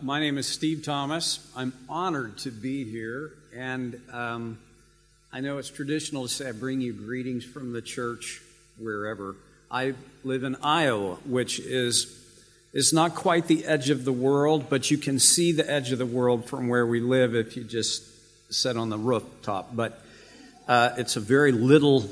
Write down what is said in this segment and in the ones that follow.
My name is Steve Thomas. I'm honored to be here, and I know it's traditional to say I bring you greetings from the church wherever. I live in Iowa, which is not quite the edge of the world, but you can see the edge of the world from where we live if you just sit on the rooftop. But it's a very little,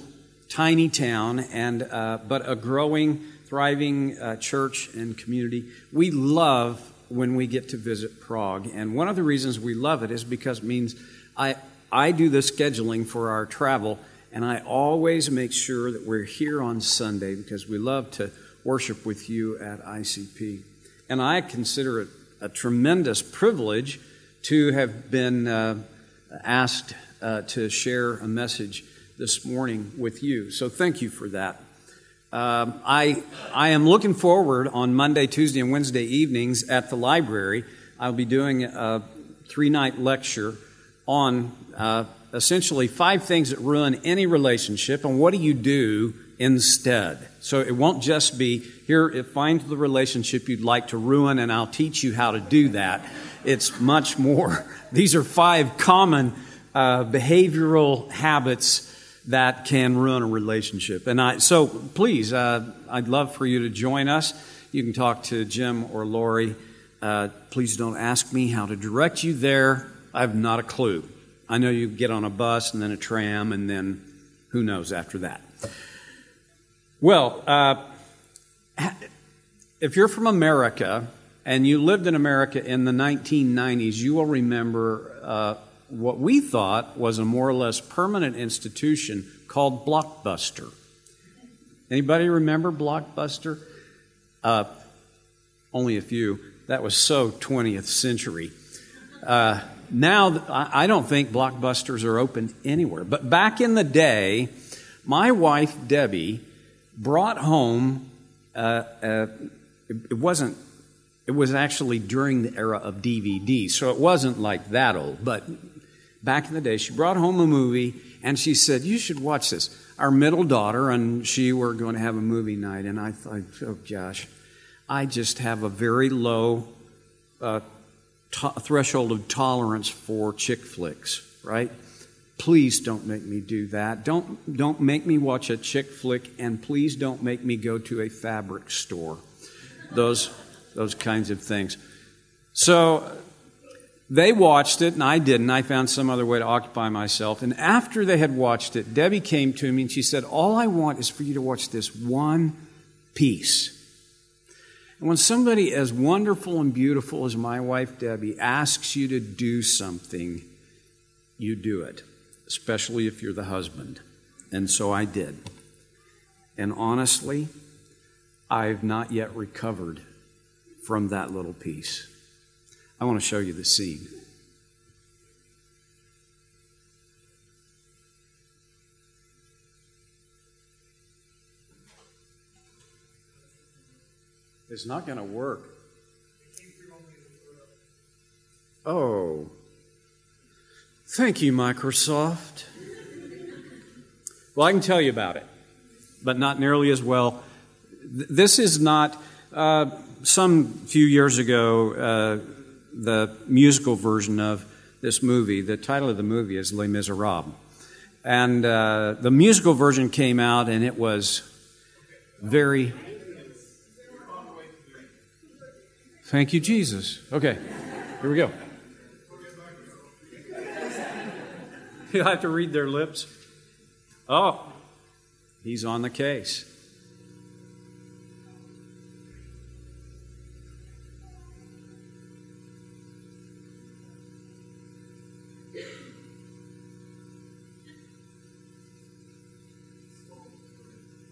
tiny town, and but a growing, thriving church and community. We love when we get to visit Prague. And one of the reasons we love it is because it means I do the scheduling for our travel, and I always make sure that we're here on Sunday because we love to worship with you at ICP. And I consider it a tremendous privilege to have been asked to share a message this morning with you. So thank you for that. I am looking forward on Monday, Tuesday, and Wednesday evenings at the library. I'll be doing a 3-night lecture on essentially 5 things that ruin any relationship and what do you do instead. So it won't just be, here, find the relationship you'd like to ruin and I'll teach you how to do that. It's much more. These are 5 common behavioral habits that can ruin a relationship. And so please, I'd love for you to join us. You can talk to Jim or Lori. Please don't ask me how to direct you there. I have not a clue. I know you get on a bus and then a tram and then who knows after that. Well, if you're from America and you lived in America in the 1990s, you will remember what we thought was a more or less permanent institution called Blockbuster. Anybody remember Blockbuster? Only a few. That was so 20th century. Now, I don't think Blockbusters are open anywhere. But back in the day, my wife, Debbie, brought home, it was actually during the era of DVD, so it wasn't like that old, but back in the day, she brought home a movie, and she said, you should watch this. Our middle daughter and she were going to have a movie night, and I thought, oh gosh, I just have a very low threshold of tolerance for chick flicks, right? Please don't make me do that. Don't make me watch a chick flick, and please don't make me go to a fabric store. Those kinds of things. So they watched it, and I didn't. I found some other way to occupy myself. And after they had watched it, Debbie came to me and she said, all I want is for you to watch this one piece. And when somebody as wonderful and beautiful as my wife, Debbie, asks you to do something, you do it, especially if you're the husband. And so I did. And honestly, I've not yet recovered from that little piece. I want to show you the scene. It's not going to work. Oh. Thank you, Microsoft. Well, I can tell you about it, but not nearly as well. This is not... some few years ago, the musical version of this movie, the title of the movie is Les Misérables. And the musical version came out, and it was very... Thank you, Jesus. Okay, here we go. You have to read their lips. Oh, he's on the case.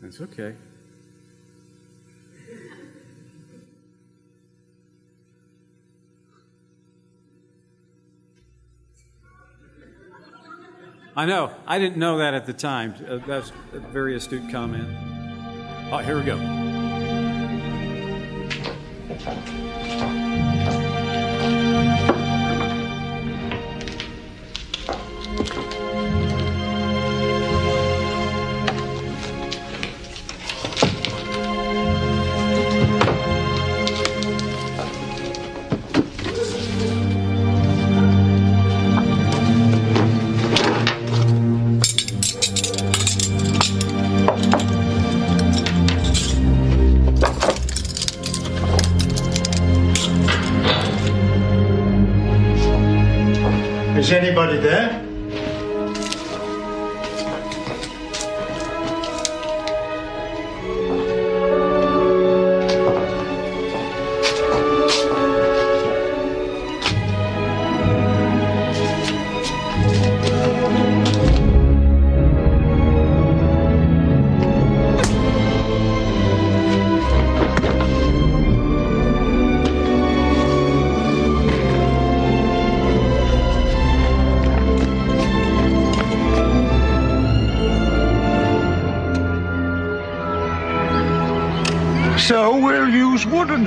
It's okay. I know. I didn't know that at the time. That's a very astute comment. Oh, here we go. Is anybody there? So we'll use wooden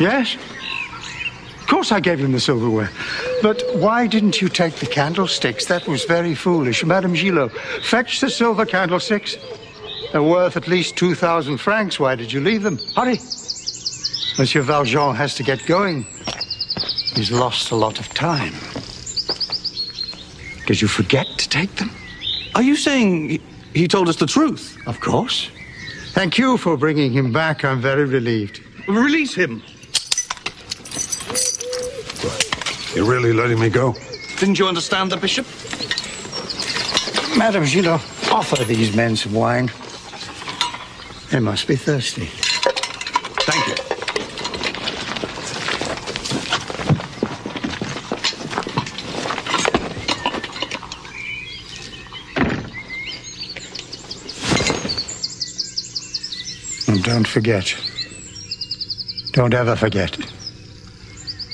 Yes. Of course I gave him the silverware. But why didn't you take the candlesticks? That was very foolish. Madame Gillot, fetch the silver candlesticks. They're worth at least 2,000 francs. Why did you leave them? Hurry. Monsieur Valjean has to get going. He's lost a lot of time. Did you forget to take them? Are you saying he told us the truth? Of course. Thank you for bringing him back. I'm very relieved. Release him. You're really letting me go? Didn't you understand the bishop? Madame Gillot, offer these men some wine. They must be thirsty. Thank you. Don't forget. Don't ever forget.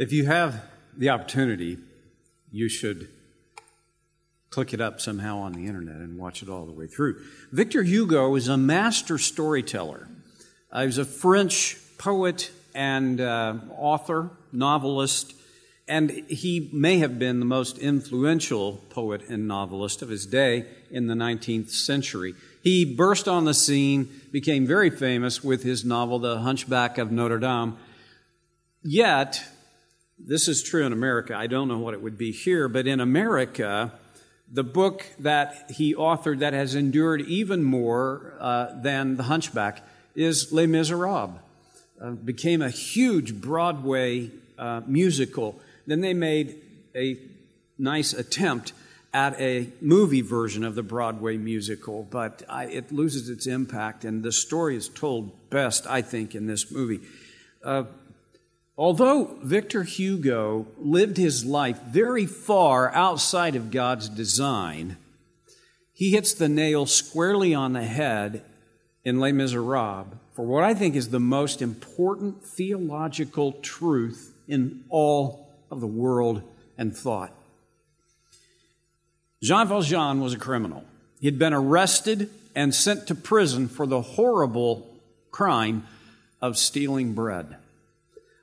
If you have the opportunity, you should click it up somehow on the internet and watch it all the way through. Victor Hugo is a master storyteller. He was a French poet and author, novelist, and he may have been the most influential poet and novelist of his day in the 19th century. He burst on the scene, became very famous with his novel, The Hunchback of Notre Dame, yet... This is true in America. I don't know what it would be here, but in America, the book that he authored that has endured even more than The Hunchback is Les Misérables. Became a huge Broadway musical. Then they made a nice attempt at a movie version of the Broadway musical, but it loses its impact, and the story is told best, I think, in this movie. Although Victor Hugo lived his life very far outside of God's design, he hits the nail squarely on the head in Les Miserables for what I think is the most important theological truth in all of the world and thought. Jean Valjean was a criminal. He had been arrested and sent to prison for the horrible crime of stealing bread.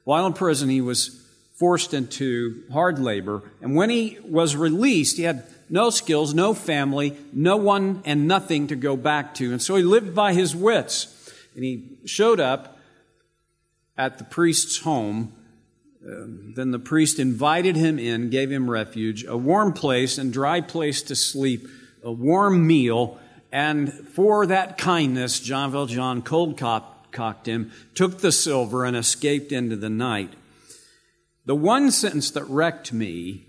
While in prison, he was forced into hard labor, and when he was released, he had no skills, no family, no one and nothing to go back to, and so he lived by his wits. And he showed up at the priest's home. Then the priest invited him in, gave him refuge, a warm place and dry place to sleep, a warm meal, and for that kindness, Jean Valjean cold-cocked him, took the silver, and escaped into the night. The one sentence that wrecked me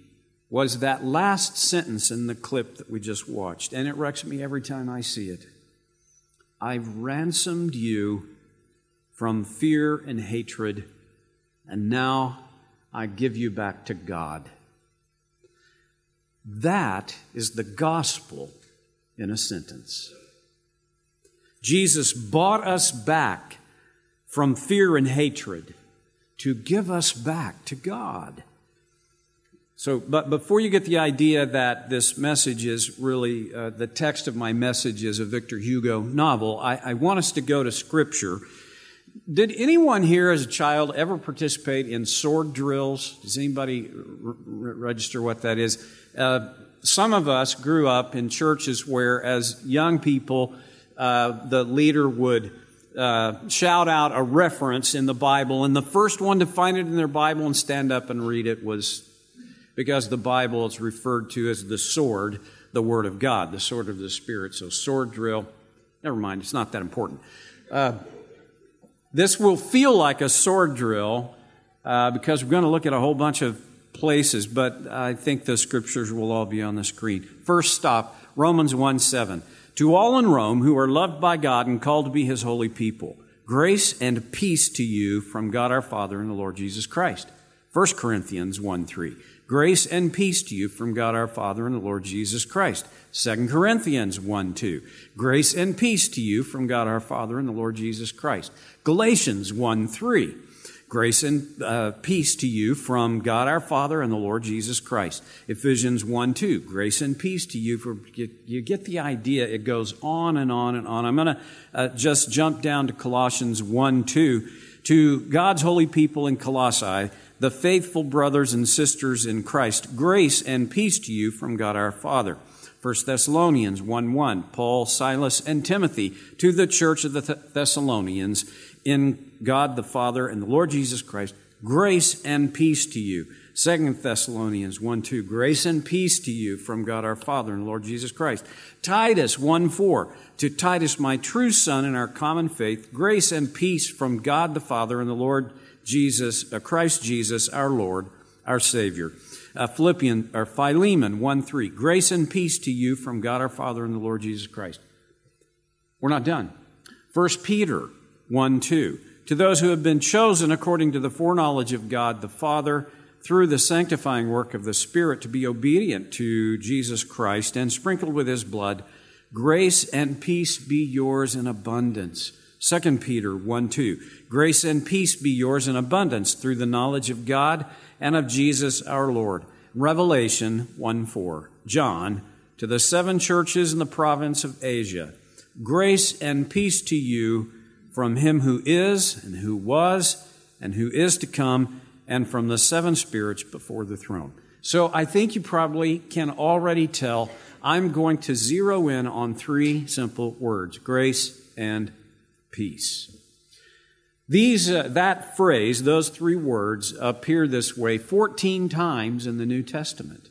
was that last sentence in the clip that we just watched, and it wrecks me every time I see it. I've ransomed you from fear and hatred, and now I give you back to God. That is the gospel in a sentence. Jesus bought us back from fear and hatred to give us back to God. So, but before you get the idea that this message is really, the text of my message is a Victor Hugo novel, I want us to go to Scripture. Did anyone here as a child ever participate in sword drills? Does anybody register what that is? Some of us grew up in churches where, as young people, the leader would shout out a reference in the Bible, and the first one to find it in their Bible and stand up and read it was... because the Bible is referred to as the sword, the Word of God, the sword of the Spirit. So sword drill, never mind, it's not that important. This will feel like a sword drill because we're going to look at a whole bunch of places, but I think the Scriptures will all be on the screen. First stop, Romans 1:7. To all in Rome who are loved by God and called to be His holy people, grace and peace to you from God our Father and the Lord Jesus Christ. 1 Corinthians 1:3. Grace and peace to you from God our Father and the Lord Jesus Christ. 2 Corinthians 1:2. Grace and peace to you from God our Father and the Lord Jesus Christ. Galatians 1:3. Grace and peace to you from God our Father and the Lord Jesus Christ. Ephesians 1:2. Grace and peace to you from... You get the idea. It goes on and on and on. I'm going to just jump down to Colossians 1:2. To God's holy people in Colossae, the faithful brothers and sisters in Christ, grace and peace to you from God our Father. 1 Thessalonians 1:1, Paul, Silas, and Timothy, to the church of the Thessalonians, in God the Father and the Lord Jesus Christ, grace and peace to you. 2 Thessalonians 1:2, grace and peace to you from God our Father and the Lord Jesus Christ. Titus 1:4, to Titus, my true son in our common faith, grace and peace from God the Father and the Lord Jesus, Christ Jesus, our Lord, our Savior. Philemon 1:3, grace and peace to you from God our Father and the Lord Jesus Christ. We're not done. 1 Peter 1:2, to those who have been chosen according to the foreknowledge of God the Father, through the sanctifying work of the Spirit, to be obedient to Jesus Christ and sprinkled with His blood, grace and peace be yours in abundance. 2 Peter 1:2, grace and peace be yours in abundance through the knowledge of God and of Jesus our Lord. Revelation 1:4, John, to the seven churches in the province of Asia, grace and peace to you from Him who is, and who was, and who is to come, and from the seven spirits before the throne. So I think you probably can already tell I'm going to zero in on three simple words, grace and peace. These that phrase, those three words, appear this way 14 times in the New Testament.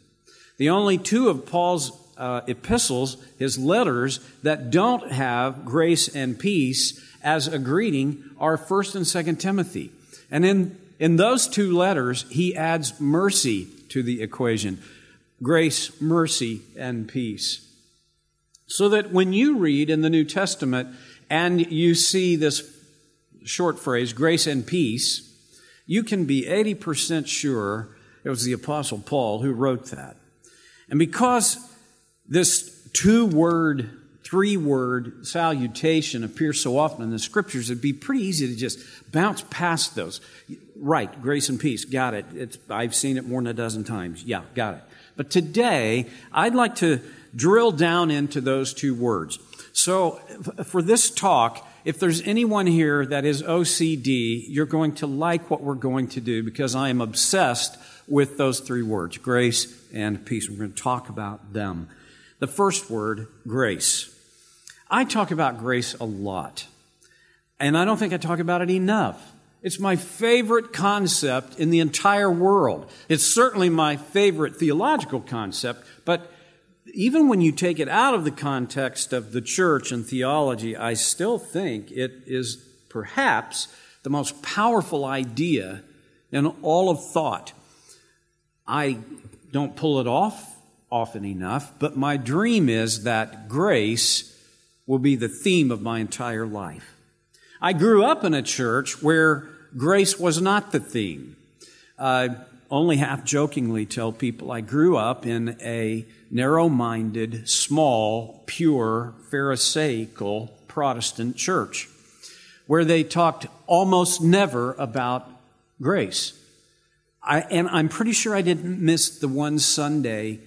The only two of Paul's epistles, his letters, that don't have grace and peace as a greeting are 1st and 2nd Timothy. And in those two letters, he adds mercy to the equation. Grace, mercy, and peace. So that when you read in the New Testament, and you see this short phrase, grace and peace, you can be 80% sure it was the Apostle Paul who wrote that. And because this two-word, three-word salutation appears so often in the Scriptures, it'd be pretty easy to just bounce past those. Right, grace and peace, got it. I've seen it more than a dozen times. Yeah, got it. But today, I'd like to drill down into those two words. So for this talk, if there's anyone here that is OCD, you're going to like what we're going to do because I am obsessed with those three words, grace and peace. We're going to talk about them. The first word, grace. I talk about grace a lot, and I don't think I talk about it enough. It's my favorite concept in the entire world. It's certainly my favorite theological concept, but even when you take it out of the context of the church and theology, I still think it is perhaps the most powerful idea in all of thought. I don't pull it off often enough, but my dream is that grace will be the theme of my entire life. I grew up in a church where grace was not the theme. I only half-jokingly tell people I grew up in a narrow-minded, small, pure, Pharisaical Protestant church where they talked almost never about grace. And I'm pretty sure I didn't miss the one Sunday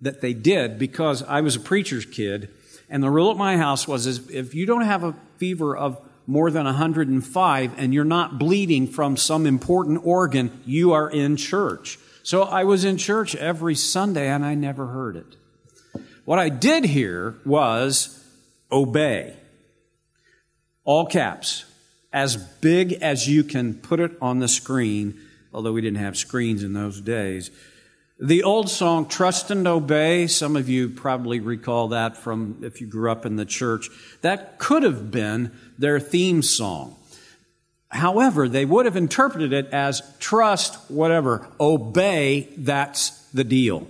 that they did because I was a preacher's kid, and the rule at my house was is if you don't have a fever of more than 105 and you're not bleeding from some important organ, you are in church. So I was in church every Sunday, and I never heard it. What I did hear was obey. All caps, as big as you can put it on the screen, although we didn't have screens in those days. The old song, Trust and Obey, some of you probably recall that from if you grew up in the church. That could have been their theme song. However, they would have interpreted it as trust whatever, obey, that's the deal.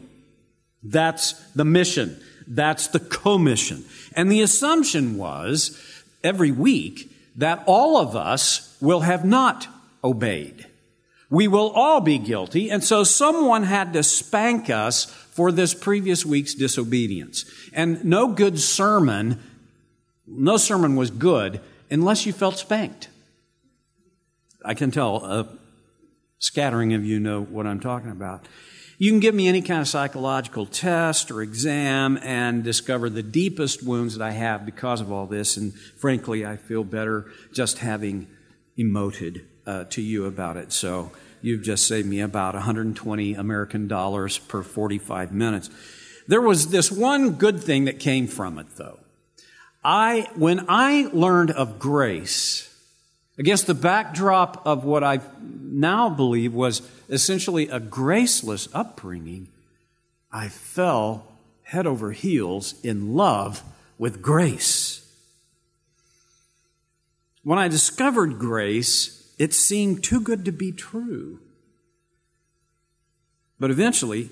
That's the mission. That's the commission. And the assumption was, every week, that all of us will have not obeyed. We will all be guilty, and so someone had to spank us for this previous week's disobedience. And no sermon was good unless you felt spanked. I can tell a scattering of you know what I'm talking about. You can give me any kind of psychological test or exam and discover the deepest wounds that I have because of all this, and frankly, I feel better just having emoted to you about it. So you've just saved me about $120 American dollars per 45 minutes. There was this one good thing that came from it, though. When I learned of grace, against the backdrop of what I now believe was essentially a graceless upbringing, I fell head over heels in love with grace. When I discovered grace, it seemed too good to be true. But eventually,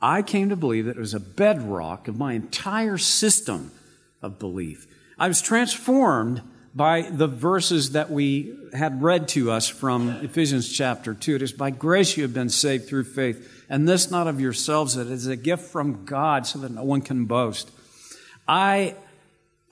I came to believe that it was a bedrock of my entire system of belief. I was transformed by the verses that we had read to us from Ephesians chapter 2. It is by grace you have been saved through faith, and this not of yourselves, it is a gift from God so that no one can boast.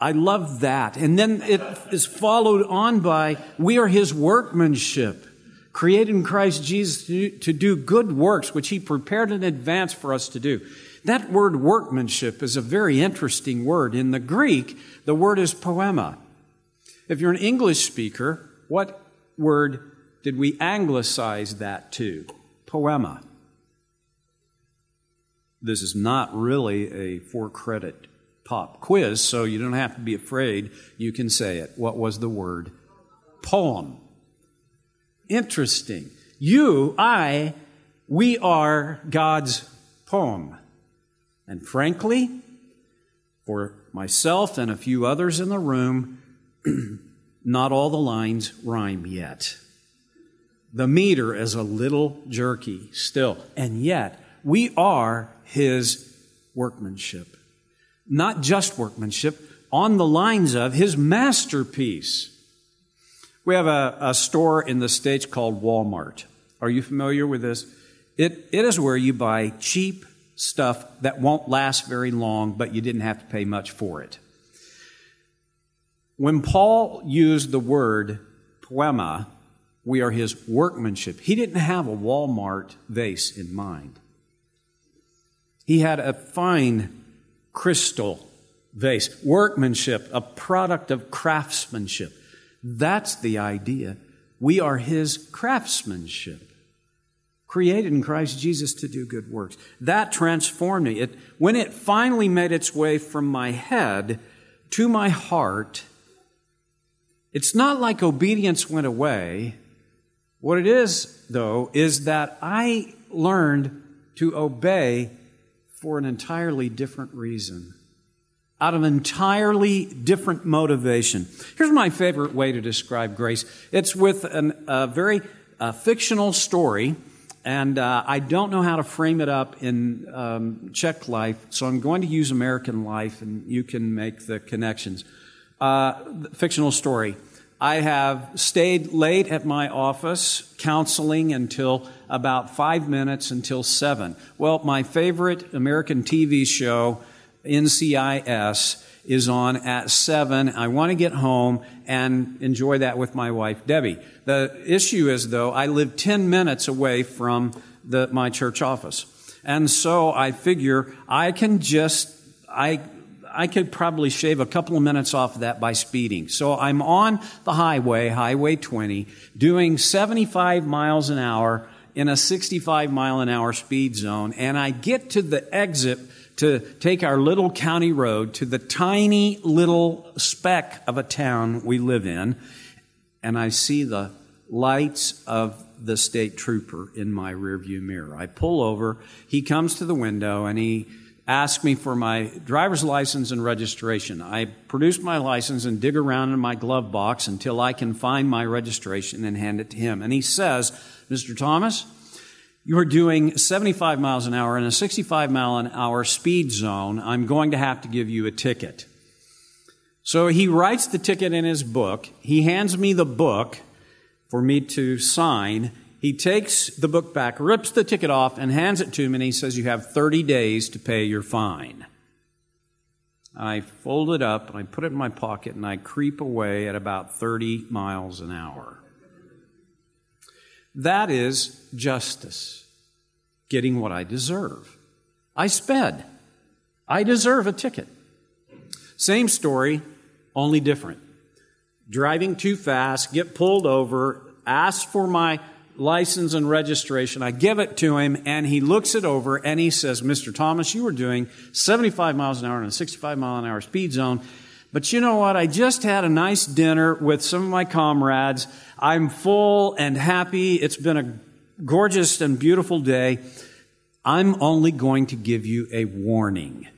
I love that. And then it is followed on by, we are his workmanship, created in Christ Jesus to do good works, which he prepared in advance for us to do. That word workmanship is a very interesting word. In the Greek, the word is poema. If you're an English speaker, what word did we anglicize that to? Poema. This is not really a for-credit pop quiz, so you don't have to be afraid. You can say it. What was the word? Poem. Interesting. We are God's poem. And frankly, for myself and a few others in the room, not all the lines rhyme yet. The meter is a little jerky still. And yet, we are his workmanship. Not just workmanship, on the lines of his masterpiece. We have a store in the States called Walmart. Are you familiar with this? It is where you buy cheap stuff that won't last very long, but you didn't have to pay much for it. When Paul used the word poema, we are his workmanship, he didn't have a Walmart vase in mind. He had a fine crystal vase, workmanship, a product of craftsmanship. That's the idea. We are his craftsmanship, created in Christ Jesus to do good works. That transformed me. When it finally made its way from my head to my heart, it's not like obedience went away. What it is, though, is that I learned to obey for an entirely different reason, out of entirely different motivation. Here's my favorite way to describe grace. It's with a very fictional story And I don't know how to frame it up in Czech life, so I'm going to use American life, and you can make the connections. Fictional story. I have stayed late at my office counseling until about 5 minutes until 7. Well, my favorite American TV show, NCIS, is on at 7. I want to get home and enjoy that with my wife, Debbie. The issue is, though, I live 10 minutes away from my church office. And so I figure I can just, I could probably shave a couple of minutes off of that by speeding. So I'm on the highway, Highway 20, doing 75 miles an hour in a 65-mile-an-hour speed zone, and I get to the exit to take our little county road to the tiny little speck of a town we live in, and I see the lights of the state trooper in my rearview mirror. I pull over. He comes to the window, and he asked me for my driver's license and registration. I produce my license and dig around in my glove box until I can find my registration and hand it to him. And he says, "Mr. Thomas, you are doing 75 miles an hour in a 65-mile-an-hour speed zone. I'm going to have to give you a ticket." So he writes the ticket in his book. He hands me the book for me to sign. He takes the book back, rips the ticket off, and hands it to me, and he says, "You have 30 days to pay your fine." I fold it up, and I put it in my pocket, and I creep away at about 30 miles an hour. That is justice, getting what I deserve. I sped. I deserve a ticket. Same story, only different. Driving too fast, get pulled over, ask for my license and registration. I give it to him, and he looks it over, and he says, "Mr. Thomas, you were doing 75 miles an hour in a 65-mile-an-hour speed zone, but you know what? I just had a nice dinner with some of my comrades. I'm full and happy. It's been a gorgeous and beautiful day. I'm only going to give you a warning.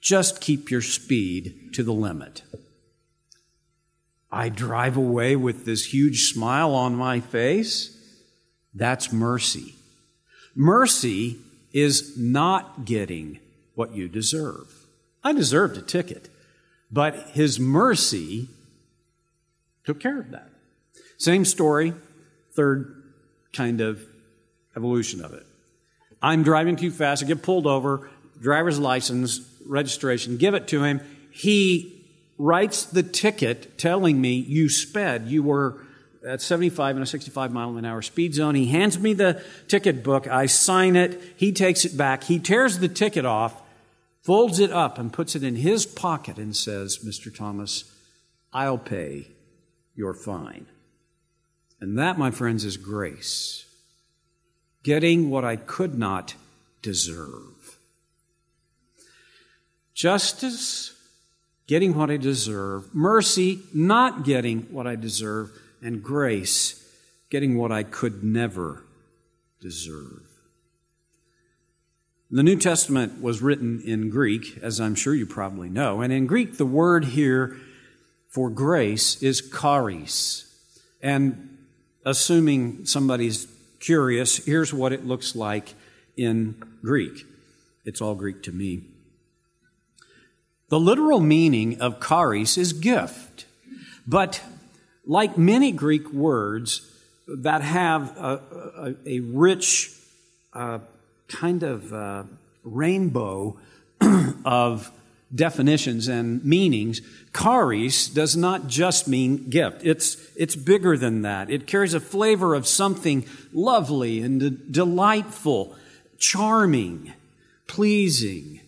Just keep your speed to the limit." I drive away with this huge smile on my face. That's mercy. Mercy is not getting what you deserve. I deserved a ticket, but His mercy took care of that. Same story, third kind of evolution of it. I'm driving too fast. I get pulled over, driver's license, registration, give it to him. He writes the ticket telling me, "You sped. You were at 75 in a 65-mile-an-hour speed zone." He hands me the ticket book. I sign it. He takes it back. He tears the ticket off, folds it up, and puts it in his pocket and says, "Mr. Thomas, I'll pay your fine." And that, my friends, is grace. Getting what I could not deserve. Justice, getting what I deserve. Mercy, not getting what I deserve. And grace, getting what I could never deserve. The New Testament was written in Greek, as I'm sure you probably know. And in Greek, the word here for grace is charis. And assuming somebody's curious, here's what it looks like in Greek. It's all Greek to me. The literal meaning of charis is gift, but like many Greek words that have a rich kind of rainbow of definitions and meanings, charis does not just mean gift. It's bigger than that. It carries a flavor of something lovely and delightful, charming, pleasing.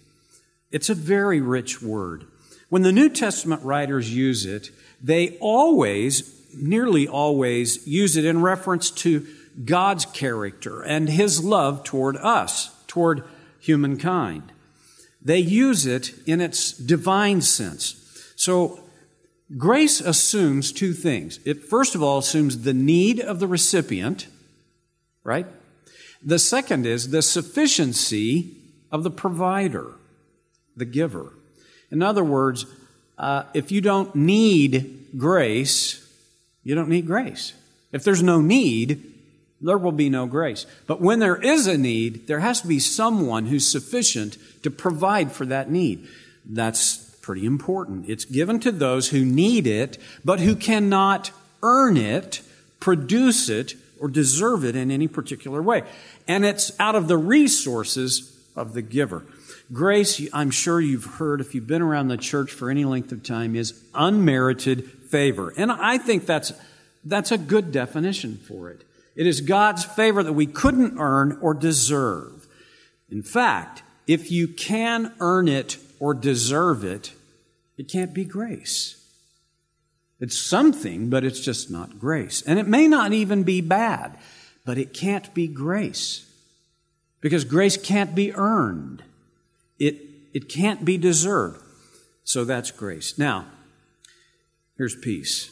It's a very rich word. When the New Testament writers use it, they always, nearly always, use it in reference to God's character and His love toward us, toward humankind. They use it in its divine sense. So grace assumes two things. It, first of all, assumes the need of the recipient, right? The second is the sufficiency of the provider, the giver. In other words, if you don't need grace, you don't need grace. If there's no need, there will be no grace. But when there is a need, there has to be someone who's sufficient to provide for that need. That's pretty important. It's given to those who need it, but who cannot earn it, produce it, or deserve it in any particular way. And it's out of the resources of the giver. Grace, I'm sure you've heard, if you've been around the church for any length of time, is unmerited favor. And I think that's a good definition for it. It is God's favor that we couldn't earn or deserve. In fact, if you can earn it or deserve it, it can't be grace. It's something, but it's just not grace. And it may not even be bad, but it can't be grace. Because grace can't be earned. It can't be deserved. So that's grace. Now, here's peace.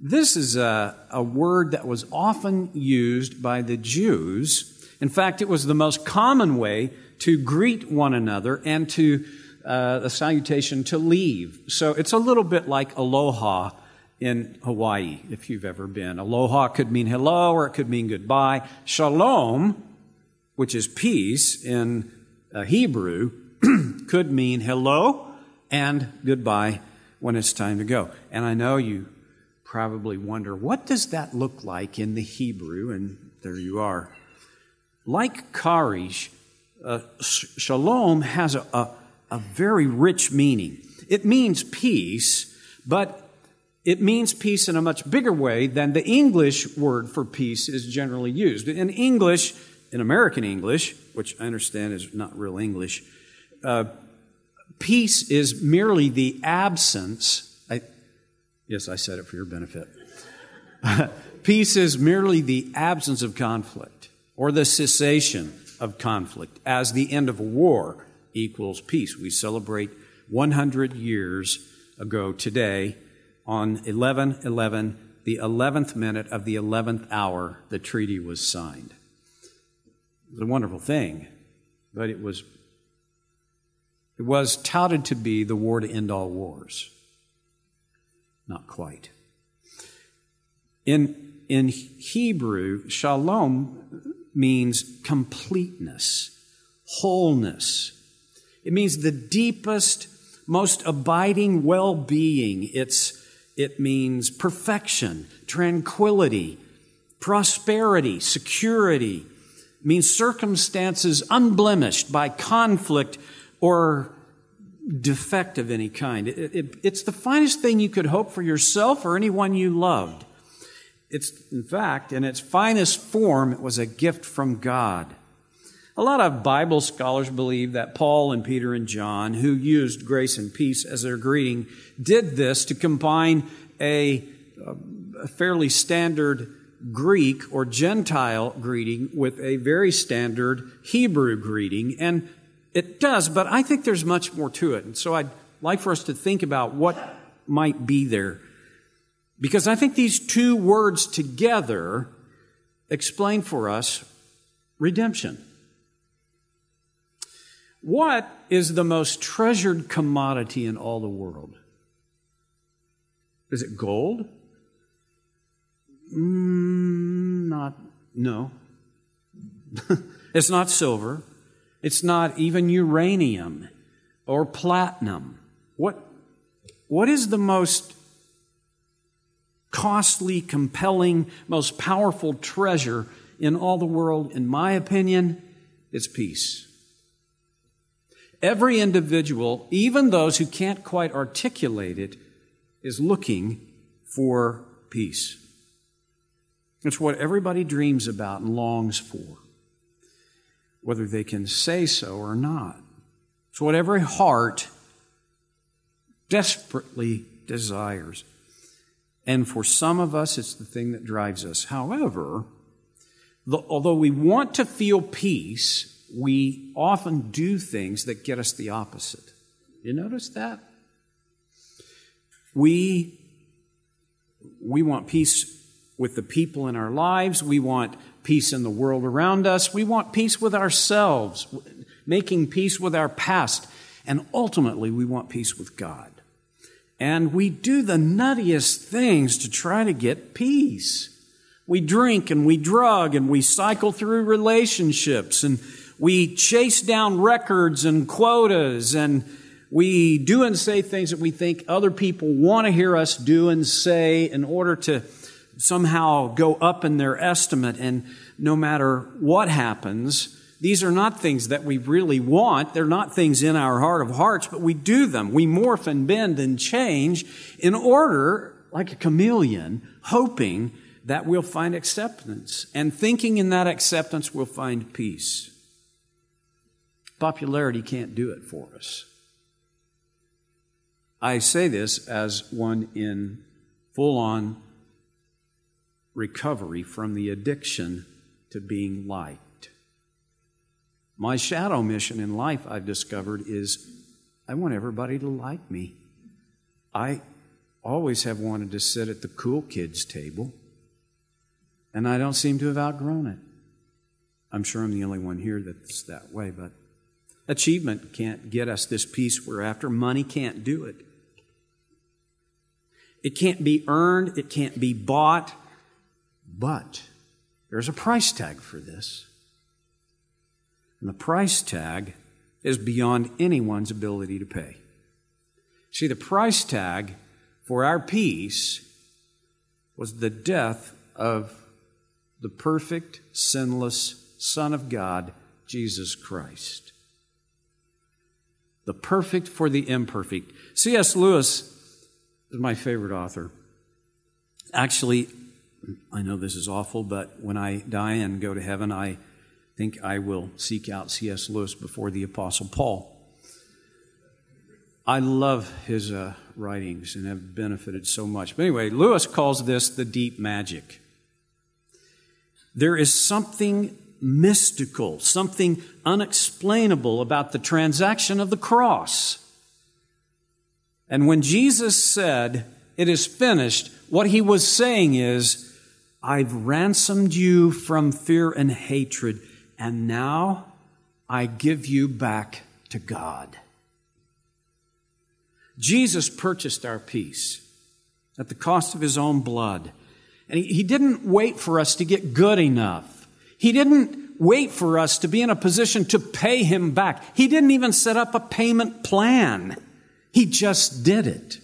This is a word that was often used by the Jews. In fact, it was the most common way to greet one another and to a salutation to leave. So it's a little bit like aloha in Hawaii, if you've ever been. Aloha could mean hello or it could mean goodbye. Shalom, which is peace in Hebrew, could mean hello and goodbye when it's time to go. And I know you probably wonder, what does that look like in the Hebrew? And there you are. Like Karish, shalom has a very rich meaning. It means peace, but it means peace in a much bigger way than the English word for peace is generally used. In English, in American English, which I understand is not real English, peace is merely the absence. Yes, I said it for your benefit. Peace is merely the absence of conflict or the cessation of conflict, as the end of a war equals peace. We celebrate 100 years ago today on 11/11, the 11th minute of the 11th hour, the treaty was signed. It was a wonderful thing, but it was touted to be the war to end all wars. Not quite. In Hebrew, shalom means completeness, wholeness. It means the deepest, most abiding well-being. It means perfection, tranquility, prosperity, security. It means circumstances unblemished by conflict or defect of any kind. It's the finest thing you could hope for yourself or anyone you loved. It's, in fact, in its finest form, it was a gift from God. A lot of Bible scholars believe that Paul and Peter and John, who used grace and peace as their greeting, did this to combine a fairly standard Greek or Gentile greeting with a very standard Hebrew greeting. And it does, but I think there's much more to it. And so I'd like for us to think about what might be there. Because I think these two words together explain for us redemption. What is the most treasured commodity in all the world? Is it gold? No. It's not silver. It's not even uranium or platinum. What is the most costly, compelling, most powerful treasure in all the world? In my opinion, it's peace. Every individual, even those who can't quite articulate it, is looking for peace. It's what everybody dreams about and longs for, whether they can say so or not. It's what every heart desperately desires. And for some of us, it's the thing that drives us. However, although we want to feel peace, we often do things that get us the opposite. You notice that? We want peace with the people in our lives. We want peace in the world around us. We want peace with ourselves, making peace with our past. And ultimately, we want peace with God. And we do the nuttiest things to try to get peace. We drink and we drug and we cycle through relationships and we chase down records and quotas, and we do and say things that we think other people want to hear us do and say in order to somehow go up in their estimate. And no matter what happens, these are not things that we really want. They're not things in our heart of hearts, but we do them. We morph and bend and change in order, like a chameleon, hoping that we'll find acceptance. And thinking in that acceptance, we'll find peace. Popularity can't do it for us. I say this as one in full-on recovery from the addiction to being liked. My shadow mission in life, I've discovered, is I want everybody to like me. I always have wanted to sit at the cool kids' table, and I don't seem to have outgrown it. I'm sure I'm the only one here that's that way, but achievement can't get us this peace we're after. Money can't do it. It can't be earned. It can't be bought. But there's a price tag for this. And the price tag is beyond anyone's ability to pay. See, the price tag for our peace was the death of the perfect, sinless Son of God, Jesus Christ. The perfect for the imperfect. C.S. Lewis is my favorite author. Actually, I know this is awful, but when I die and go to heaven, I think I will seek out C.S. Lewis before the Apostle Paul. I love his writings and have benefited so much. But anyway, Lewis calls this the deep magic. There is something mystical, something unexplainable about the transaction of the cross. And when Jesus said, "It is finished," what he was saying is, "I've ransomed you from fear and hatred, and now I give you back to God." Jesus purchased our peace at the cost of his own blood. And he didn't wait for us to get good enough. He didn't wait for us to be in a position to pay him back. He didn't even set up a payment plan. He just did it,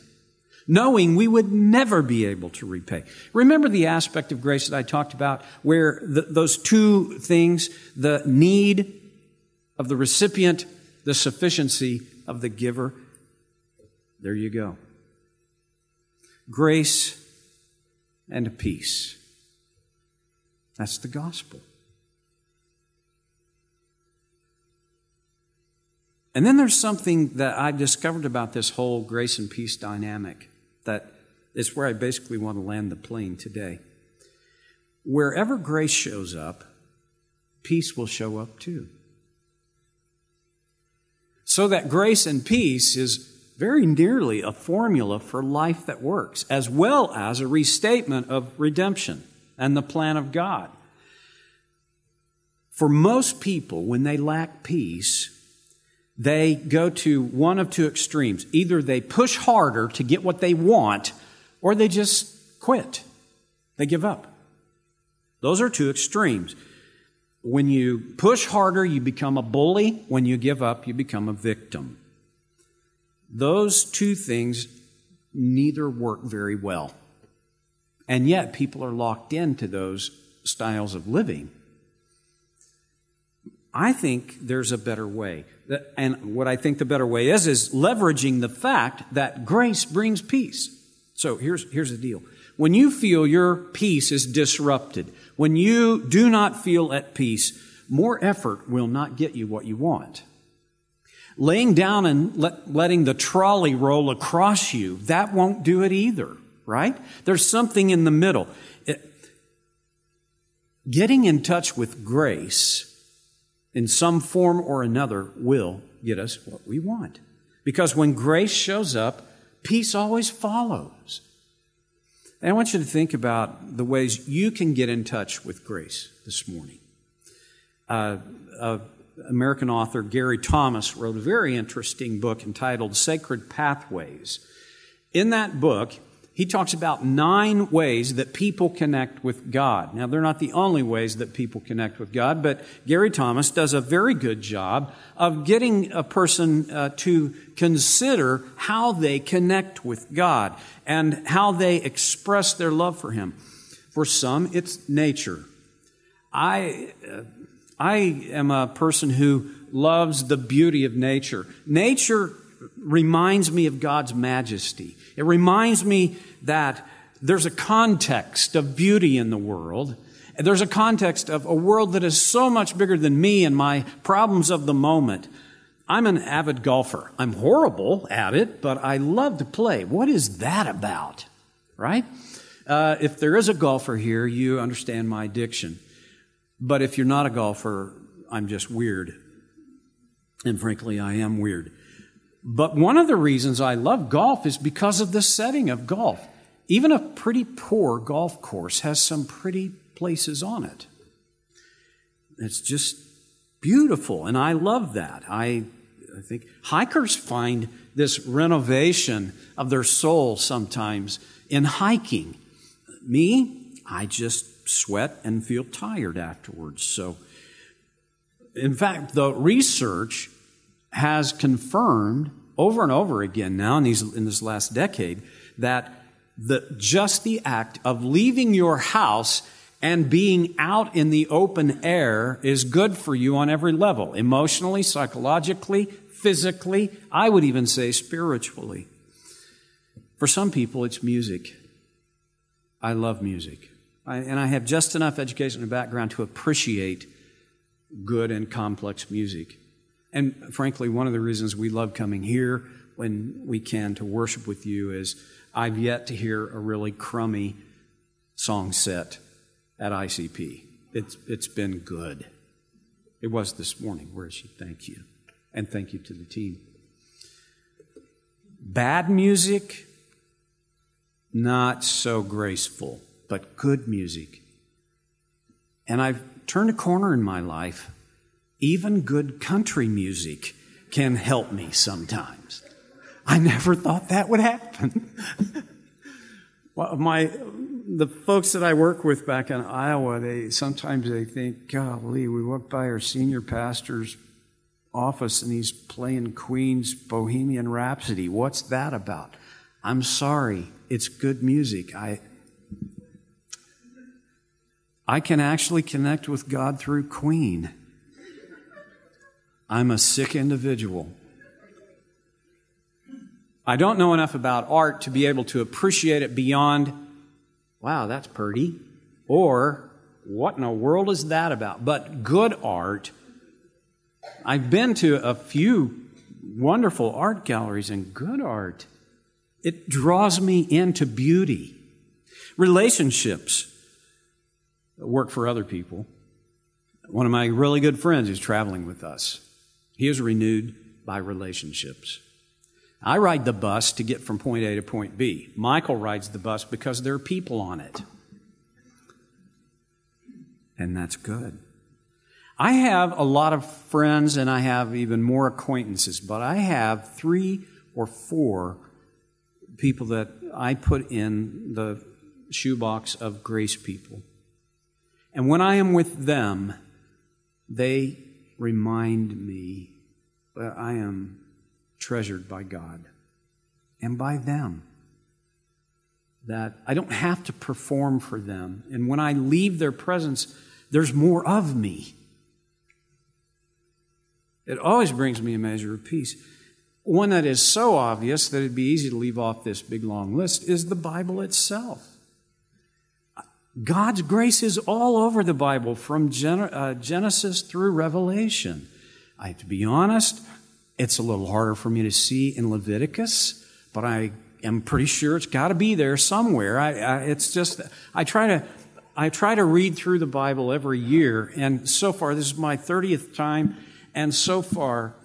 knowing we would never be able to repay. Remember the aspect of grace that I talked about, where those two things, the need of the recipient, the sufficiency of the giver. There you go. Grace and peace. That's the gospel. And then there's something that I've discovered about this whole grace and peace dynamic that is where I basically want to land the plane today. Wherever grace shows up, peace will show up too. So that grace and peace is very nearly a formula for life that works, as well as a restatement of redemption and the plan of God. For most people, when they lack peace, they go to one of two extremes. Either they push harder to get what they want, or they just quit. They give up. Those are two extremes. When you push harder, you become a bully. When you give up, you become a victim. Those two things, neither work very well. And yet, people are locked into those styles of living. I think there's a better way. And what I think the better way is leveraging the fact that grace brings peace. So here's the deal. When you feel your peace is disrupted, when you do not feel at peace, more effort will not get you what you want. Laying down and letting the trolley roll across you, that won't do it either, right? There's something in the middle. Getting in touch with grace in some form or another will get us what we want. Because when grace shows up, peace always follows. And I want you to think about the ways you can get in touch with grace this morning. American author Gary Thomas wrote a very interesting book entitled Sacred Pathways. In that book, he talks about 9 ways that people connect with God. Now, they're not the only ways that people connect with God, but Gary Thomas does a very good job of getting a person to consider how they connect with God and how they express their love for Him. For some, it's nature. I am a person who loves the beauty of nature. Nature reminds me of God's majesty. It reminds me that there's a context of beauty in the world. There's a context of a world that is so much bigger than me and my problems of the moment. I'm an avid golfer. I'm horrible at it, but I love to play. What is that about, right? If there is a golfer here, you understand my addiction. But if you're not a golfer, I'm just weird. And frankly, I am weird. But one of the reasons I love golf is because of the setting of golf. Even a pretty poor golf course has some pretty places on it. It's just beautiful, and I love that. I think hikers find this renovation of their soul sometimes in hiking. Me, I just sweat and feel tired afterwards. So, in fact, the research has confirmed over and over again now in this last decade that just the act of leaving your house and being out in the open air is good for you on every level, emotionally, psychologically, physically, I would even say spiritually. For some people, it's music. I love music. I have just enough education and background to appreciate good and complex music. And frankly, one of the reasons we love coming here when we can to worship with you is I've yet to hear a really crummy song set at ICP. It's been good. It was this morning. Where is she? Thank you. And thank you to the team. Bad music, not so graceful, but good music. And I've turned a corner in my life. Even good country music can help me sometimes. I never thought that would happen. Well, the folks that I work with back in Iowa, they sometimes think, golly, we walked by our senior pastor's office and he's playing Queen's Bohemian Rhapsody. What's that about? I'm sorry, it's good music. I can actually connect with God through Queen. I'm a sick individual. I don't know enough about art to be able to appreciate it beyond, wow, that's pretty, or what in the world is that about? But good art, I've been to a few wonderful art galleries, and good art, it draws me into beauty. Relationships work for other people. One of my really good friends is traveling with us. He is renewed by relationships. I ride the bus to get from point A to point B. Michael rides the bus because there are people on it. And that's good. I have a lot of friends and I have even more acquaintances, but I have 3 or 4 people that I put in the shoebox of grace people. And when I am with them, they remind me that I am treasured by God and by them, that I don't have to perform for them. And when I leave their presence, there's more of me. It always brings me a measure of peace. One that is so obvious that it'd be easy to leave off this big long list is the Bible itself. God's grace is all over the Bible from Genesis through Revelation. I have to be honest, it's a little harder for me to see in Leviticus, but I am pretty sure it's got to be there somewhere. I try to read through the Bible every year, and so far, this is my 30th time, and so far,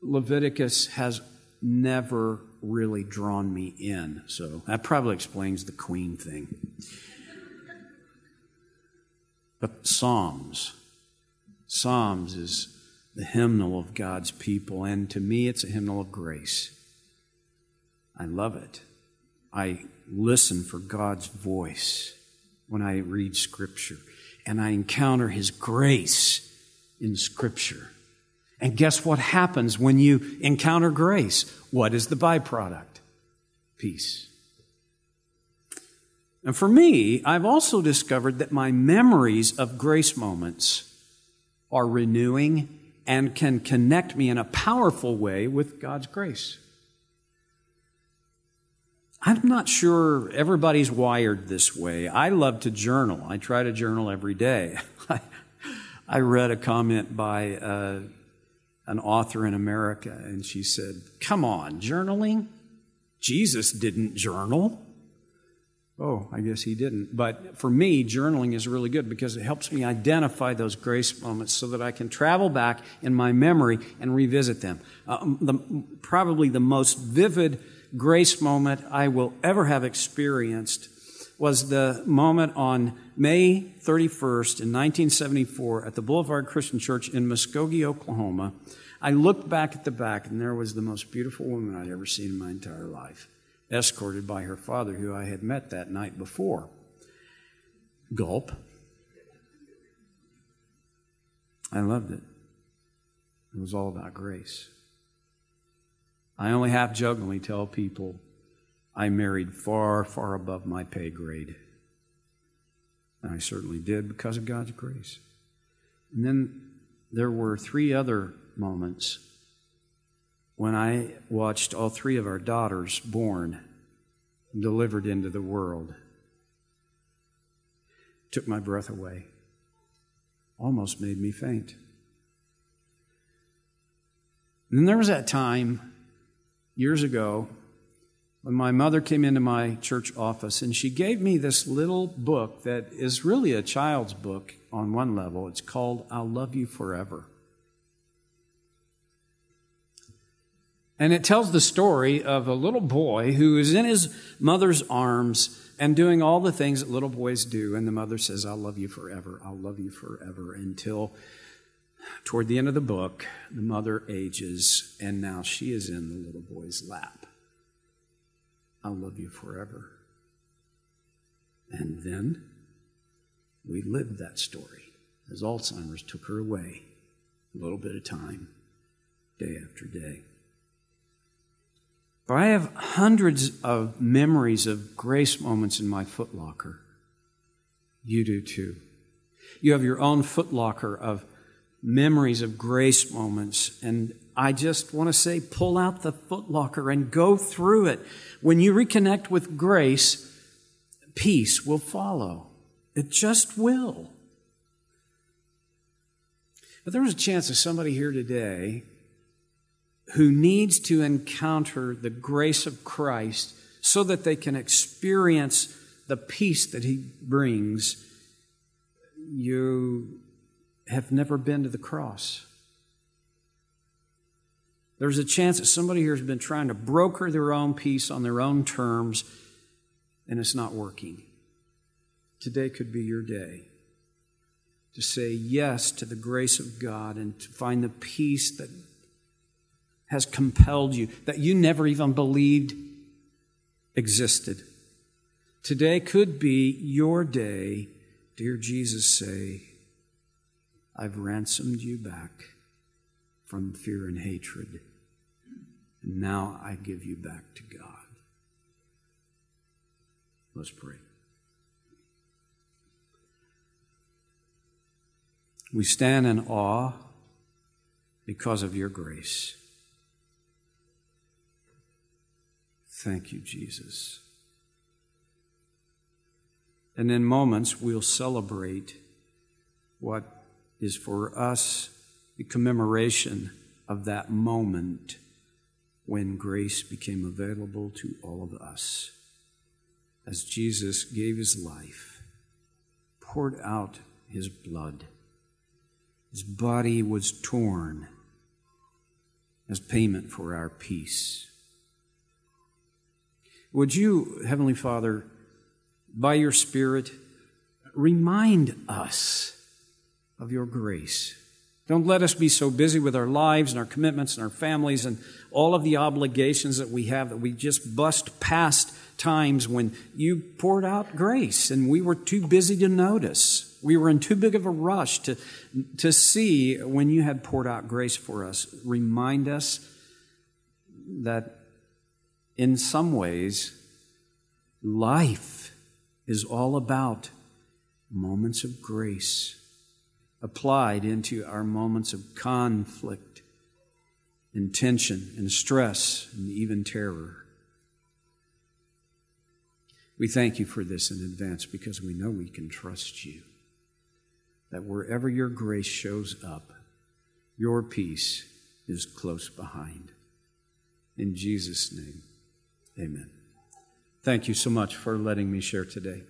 Leviticus has never really drawn me in. So that probably explains the Queen thing. But Psalms is the hymnal of God's people, and to me it's a hymnal of grace. I love it. I listen for God's voice when I read Scripture, and I encounter His grace in Scripture. And guess what happens when you encounter grace? What is the byproduct? Peace. And for me, I've also discovered that my memories of grace moments are renewing and can connect me in a powerful way with God's grace. I'm not sure everybody's wired this way. I love to journal. I try to journal every day. I read a comment by an author in America, and she said, "Come on, journaling? Jesus didn't journal." Oh, I guess he didn't. But for me, journaling is really good because it helps me identify those grace moments so that I can travel back in my memory and revisit them. Probably the most vivid grace moment I will ever have experienced was the moment on May 31st in 1974 at the Boulevard Christian Church in Muskogee, Oklahoma. I looked back at the back, and there was the most beautiful woman I'd ever seen in my entire life, escorted by her father, who I had met that night before. Gulp. I loved it. It was all about grace. I only half-jokingly tell people I married far, far above my pay grade. And I certainly did because of God's grace. And then there were three other moments when I watched all three of our daughters born and delivered into the world. It took my breath away. Almost made me faint. And then there was that time years ago, when my mother came into my church office, and she gave me this little book that is really a child's book on one level. It's called I'll Love You Forever. And it tells the story of a little boy who is in his mother's arms and doing all the things that little boys do. And the mother says, "I'll love you forever. I'll love you forever," until toward the end of the book, the mother ages, and now she is in the little boy's lap. I'll love you forever. And then we lived that story as Alzheimer's took her away, a little bit of time, day after day. But I have hundreds of memories of grace moments in my footlocker. You do too. You have your own footlocker of memories of grace moments, and I just want to say, pull out the footlocker and go through it. When you reconnect with grace, peace will follow. It just will. But there was a chance of somebody here today who needs to encounter the grace of Christ so that they can experience the peace that He brings. You have never been to the cross. There's a chance that somebody here has been trying to broker their own peace on their own terms, and it's not working. Today could be your day to say yes to the grace of God and to find the peace that has compelled you, that you never even believed existed. Today could be your day, dear Jesus, say, "I've ransomed you back from fear and hatred, and now I give you back to God." Let's pray. We stand in awe because of your grace. Thank you, Jesus. And in moments, we'll celebrate what is for us the commemoration of that moment when grace became available to all of us, as Jesus gave His life, poured out His blood. His body was torn as payment for our peace. Would you, Heavenly Father, by your Spirit, remind us of your grace. Don't let us be so busy with our lives and our commitments and our families and all of the obligations that we have that we just bust past times when you poured out grace and we were too busy to notice. We were in too big of a rush to see when you had poured out grace for us. Remind us that in some ways, life is all about moments of grace applied into our moments of conflict and tension and stress and even terror. We thank you for this in advance because we know we can trust you, that wherever your grace shows up, your peace is close behind. In Jesus' name, amen. Thank you so much for letting me share today.